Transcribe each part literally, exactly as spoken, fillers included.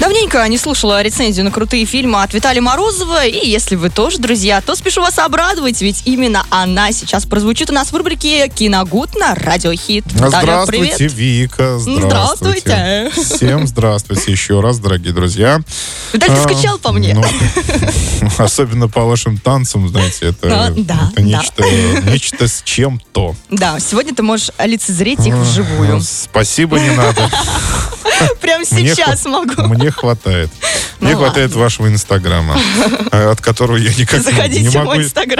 Давненько не слушала рецензию на крутые фильмы от Виталия Морозова. И если вы тоже, друзья, то спешу вас обрадовать, ведь именно она сейчас прозвучит у нас в рубрике «Киногуд» на Радиохит. Здравствуйте, привет. Вика. Здравствуйте. Здравствуйте. Всем здравствуйте еще раз, дорогие друзья. Виталий, ты скучал по мне? Ну, особенно по вашим танцам, знаете, это, ну, да, это нечто, да. нечто с чем-то. Да, сегодня ты можешь лицезреть их вживую. Спасибо, не надо. Прямо сейчас мне, могу. Мне хватает. Ну мне ладно. хватает вашего инстаграма, от которого я никак Заходите не могу...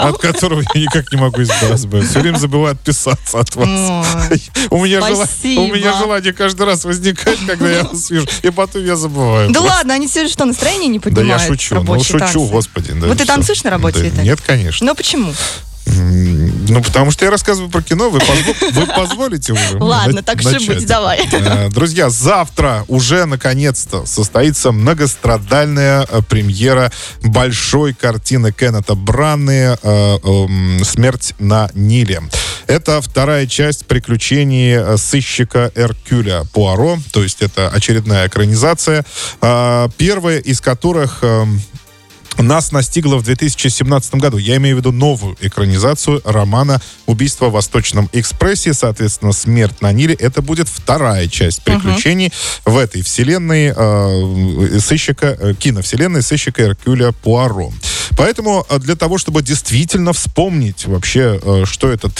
От которого я никак не могу избавиться. Все время забываю отписаться от вас. Ой, у, меня жел... у меня желание каждый раз возникает, когда я вас вижу. И потом я забываю. Да просто. ладно, они все же что, настроение не поднимают? Да я шучу. Ну шучу, танцы. господи. Да, вот ты танцуешь на работе? Да, нет, конечно. Но почему? Ну, потому что я рассказываю про кино, вы, позво- вы позволите уже Ладно, на- так начать. Же быть, давай. Друзья, завтра уже, наконец-то, состоится многострадальная премьера большой картины Кеннета Браны «Смерть на Ниле». Это вторая часть приключений сыщика Эркюля Пуаро, то есть это очередная экранизация, первая из которых... Нас настигло в две тысячи семнадцатом году. Я имею в виду новую экранизацию романа «Убийство в Восточном экспрессе». Соответственно, «Смерть на Ниле» — это будет вторая часть приключений uh-huh. в этой вселенной э, сыщика, киновселенной сыщика Эркюля Пуаро. Поэтому для того, чтобы действительно вспомнить вообще, что это,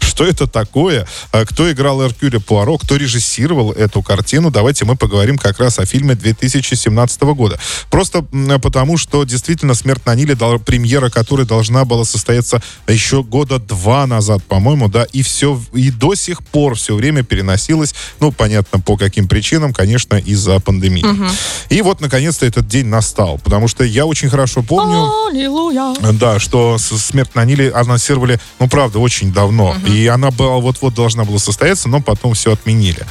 что это такое, кто играл Эркюля Пуаро, кто режиссировал эту картину, давайте мы поговорим как раз о фильме две тысячи семнадцатого года. Просто потому, что действительно «Смерть на Ниле», премьера которой должна была состояться еще года два назад, по-моему, да, и все, и до сих пор все время переносилась, ну, понятно, по каким причинам, конечно, из-за пандемии. Угу. И вот, наконец-то, этот день настал, потому что я очень хорошо помню... Аллилуйя. Да, что «Смерть на Ниле» анонсировали, ну, правда, очень давно. Uh-huh. И она была, вот-вот должна была состояться, но потом все отменили.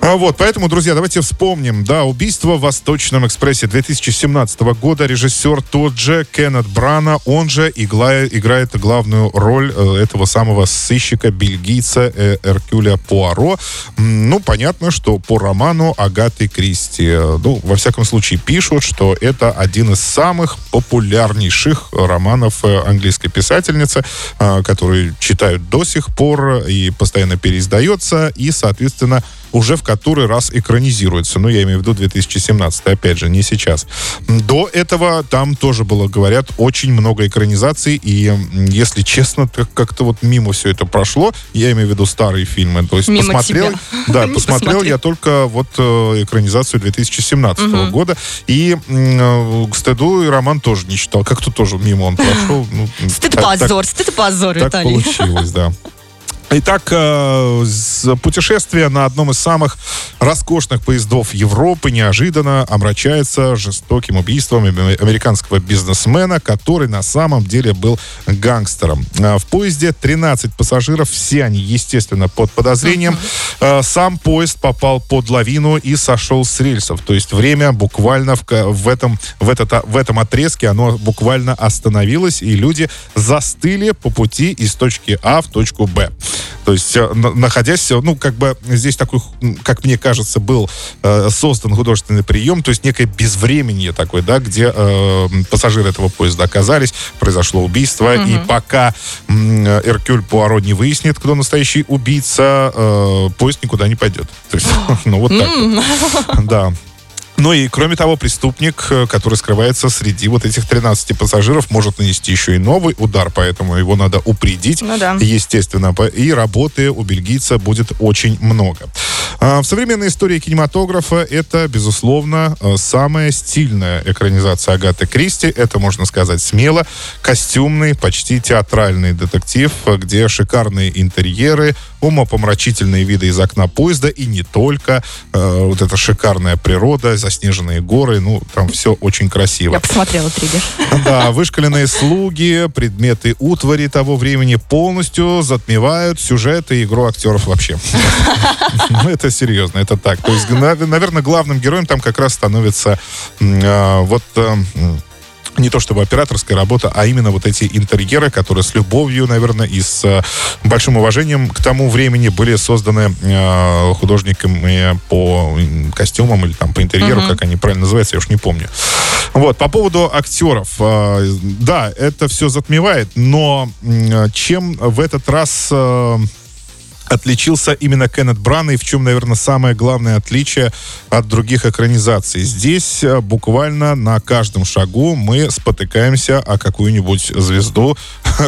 А вот, поэтому, друзья, давайте вспомним, да, «Убийство в Восточном экспрессе» две тысячи семнадцатого года. Режиссер тот же, Кеннет Брана, он же игла, играет главную роль этого самого сыщика-бельгийца Эркюля Пуаро. Ну, понятно, что по роману Агаты Кристи. Ну, во всяком случае, пишут, что это один из самых популярнейших романов английской писательницы, который читают до сих пор и постоянно переиздается, и, соответственно, уже в который раз экранизируется. Ну, я имею в виду две тысячи семнадцатый, опять же, не сейчас. До этого там тоже было, говорят, очень много экранизаций, и, если честно, как-то вот мимо все это прошло. Я имею в виду старые фильмы. То есть мимо посмотрел, тебя. Да, посмотрел я только вот экранизацию две тысячи семнадцатого угу. года, и к стыду роман тоже не читал. Как-то тоже мимо он прошел. Стыд-позор, стыд-позор, Виталий. Так получилось, да. Итак, путешествие на одном из самых роскошных поездов Европы неожиданно омрачается жестоким убийством американского бизнесмена, который на самом деле был гангстером. В поезде тринадцать пассажиров, все они, естественно, под подозрением. Сам поезд попал под лавину и сошел с рельсов. То есть время буквально в этом, в этот, в этом отрезке, оно буквально остановилось, и люди застыли по пути из точки А в точку Б. То есть, находясь, ну, как бы здесь такой, как мне кажется, был э, создан художественный прием, то есть некое безвременье такое, да, где э, пассажиры этого поезда оказались, произошло убийство, угу. и пока э, Эркюль Пуаро не выяснит, кто настоящий убийца, э, поезд никуда не пойдет. То есть, ну, вот так вот. Да. Ну и, кроме того, преступник, который скрывается среди вот этих тринадцати пассажиров, может нанести еще и новый удар, поэтому его надо упредить, ну да. естественно. И работы у бельгийца будет очень много. В современной истории кинематографа это, безусловно, самая стильная экранизация Агаты Кристи. Это, можно сказать, смело. Костюмный, почти театральный детектив, где шикарные интерьеры, умопомрачительные виды из окна поезда и не только. Вот эта шикарная природа, заснеженные горы, ну, там все очень красиво. Я посмотрела триггер. Да, вышкаленные слуги, предметы утвари того времени полностью затмевают сюжет и игру актеров вообще. Ну, это серьезно, это так. То есть, наверное, главным героем там как раз становится вот... не то чтобы операторская работа, а именно вот эти интерьеры, которые с любовью, наверное, и с большим уважением к тому времени были созданы э, художниками по костюмам или там по интерьеру, uh-huh. как они правильно называются, я уж не помню. Вот, по поводу актеров. Э, да, это все затмевает, но э, чем в этот раз... Э, отличился именно Кеннет Брана, и в чем, наверное, самое главное отличие от других экранизаций. Здесь буквально на каждом шагу мы спотыкаемся о какую-нибудь звезду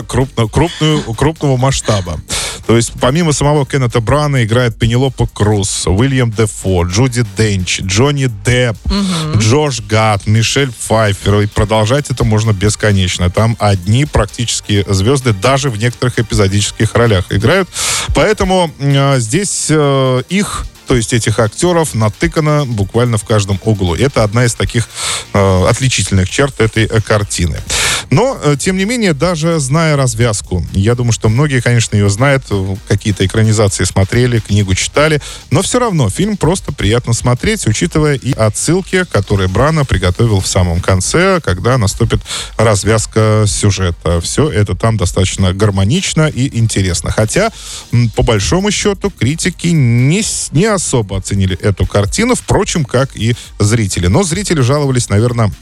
крупно, крупную, крупного масштаба. То есть помимо самого Кеннета Брана играет Пенелопа Крус, Уильям Дефо, Джуди Денч, Джонни Депп, угу. Джош Гат, Мишель Пфайфер. И продолжать это можно бесконечно. Там одни практически звезды даже в некоторых эпизодических ролях играют. Поэтому э, здесь э, их... То есть этих актеров натыкано буквально в каждом углу. Это одна из таких э, отличительных черт этой э, картины. Но, э, тем не менее, даже зная развязку, я думаю, что многие, конечно, ее знают, какие-то экранизации смотрели, книгу читали, но все равно фильм просто приятно смотреть, учитывая и отсылки, которые Брана приготовил в самом конце, когда наступит развязка сюжета. Все это там достаточно гармонично и интересно. Хотя, по большому счету, критики не, не особо оценили эту картину, впрочем, как и зрители. Но зрители жаловались, наверное,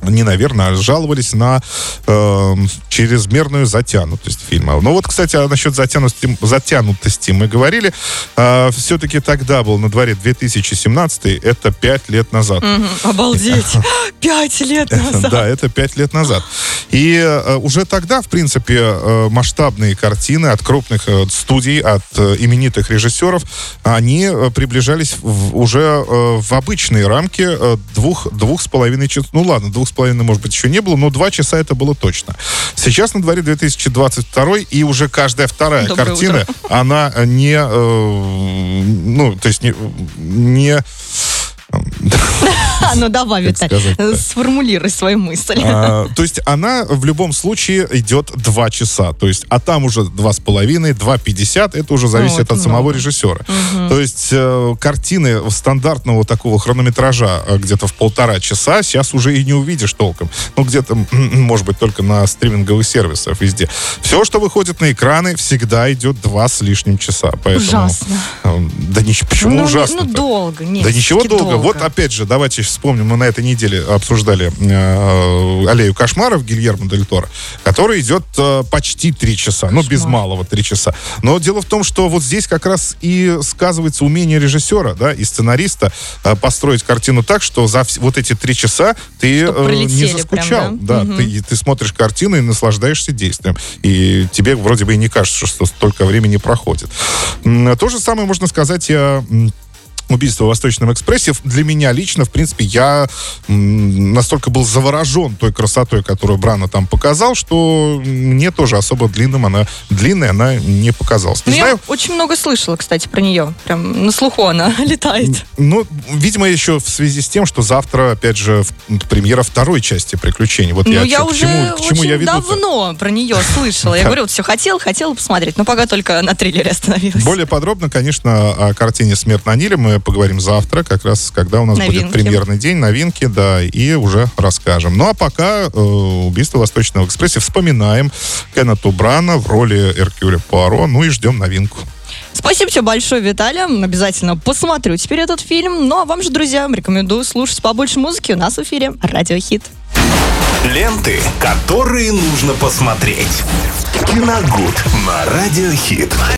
не наверное, а жаловались на э, чрезмерную затянутость фильма. Ну вот, кстати, насчет затянутости, затянутости мы говорили. Э, все-таки тогда был на дворе две тысячи семнадцатый, это пять лет назад. Mm-hmm. Обалдеть! Пять лет назад! Да, это пять лет назад. И э, уже тогда, в принципе, э, масштабные картины от крупных э, студий, от э, именитых режиссеров, они э, приближались в, уже э, в обычные рамки э, двух, двух с половиной часов. Ну ладно, двух с половиной, может быть, еще не было, но два часа это было точно. Сейчас на дворе две тысячи двадцать второй, и уже каждая вторая Доброе картина, утро. Она не... Э, ну, то есть не... не Ну давай, Виталий, сформулируй свою мысль. А, то есть она в любом случае идет два часа. То есть, а там уже два с половиной, два пятьдесят. Это уже зависит О, это от много. самого режиссера. Угу. То есть э, картины стандартного такого хронометража где-то в полтора часа сейчас уже и не увидишь толком. Ну где-то, может быть, только на стриминговых сервисах везде. Все, что выходит на экраны, всегда идет два с лишним часа. Поэтому, ужасно. Э, да ни, почему ну, ужасно? Ну долго, нет. Да ничего долго. долго. Вот опять же, давайте вспомним, мы на этой неделе обсуждали э, «Аллею кошмаров» Гильермо дель Торо, который идет э, почти три часа, Кошмар. ну без малого три часа. Но дело в том, что вот здесь как раз и сказывается умение режиссера, да, и сценариста э, построить картину так, что за в... вот эти три часа ты э, не заскучал. Прям, да, да угу. ты, ты смотришь картину и наслаждаешься действием. И тебе вроде бы и не кажется, что столько времени проходит. То же самое можно сказать и о... «Убийство в Восточном экспрессе». Для меня лично, в принципе, я настолько был заворожен той красотой, которую Брана там показал, что мне тоже особо длинным она, длинной она не показалась. Не знаю, я очень много слышала, кстати, про нее. Прям на слуху она летает. Ну, видимо, еще в связи с тем, что завтра, опять же, премьера второй части «Приключений». Вот ну, я, я уже к чему, к чему очень я давно про нее слышала. Я говорю, вот все хотел, хотел посмотреть, но пока только на триллере остановилась. Более подробно, конечно, о картине «Смерть на Ниле» мы поговорим завтра, как раз когда у нас новинки. Будет премьерный день, новинки, да, и уже расскажем. Ну а пока э, «Убийство в Восточном экспрессе». Вспоминаем Кеннета Брана в роли Эркюля Пуаро, ну и ждем новинку. Спасибо тебе большое, Виталий. Обязательно посмотрю теперь этот фильм. Ну а вам же, друзья, рекомендую слушать побольше музыки. У нас в эфире «Радиохит». Ленты, которые нужно посмотреть. «КиноГуд» на «Радиохит».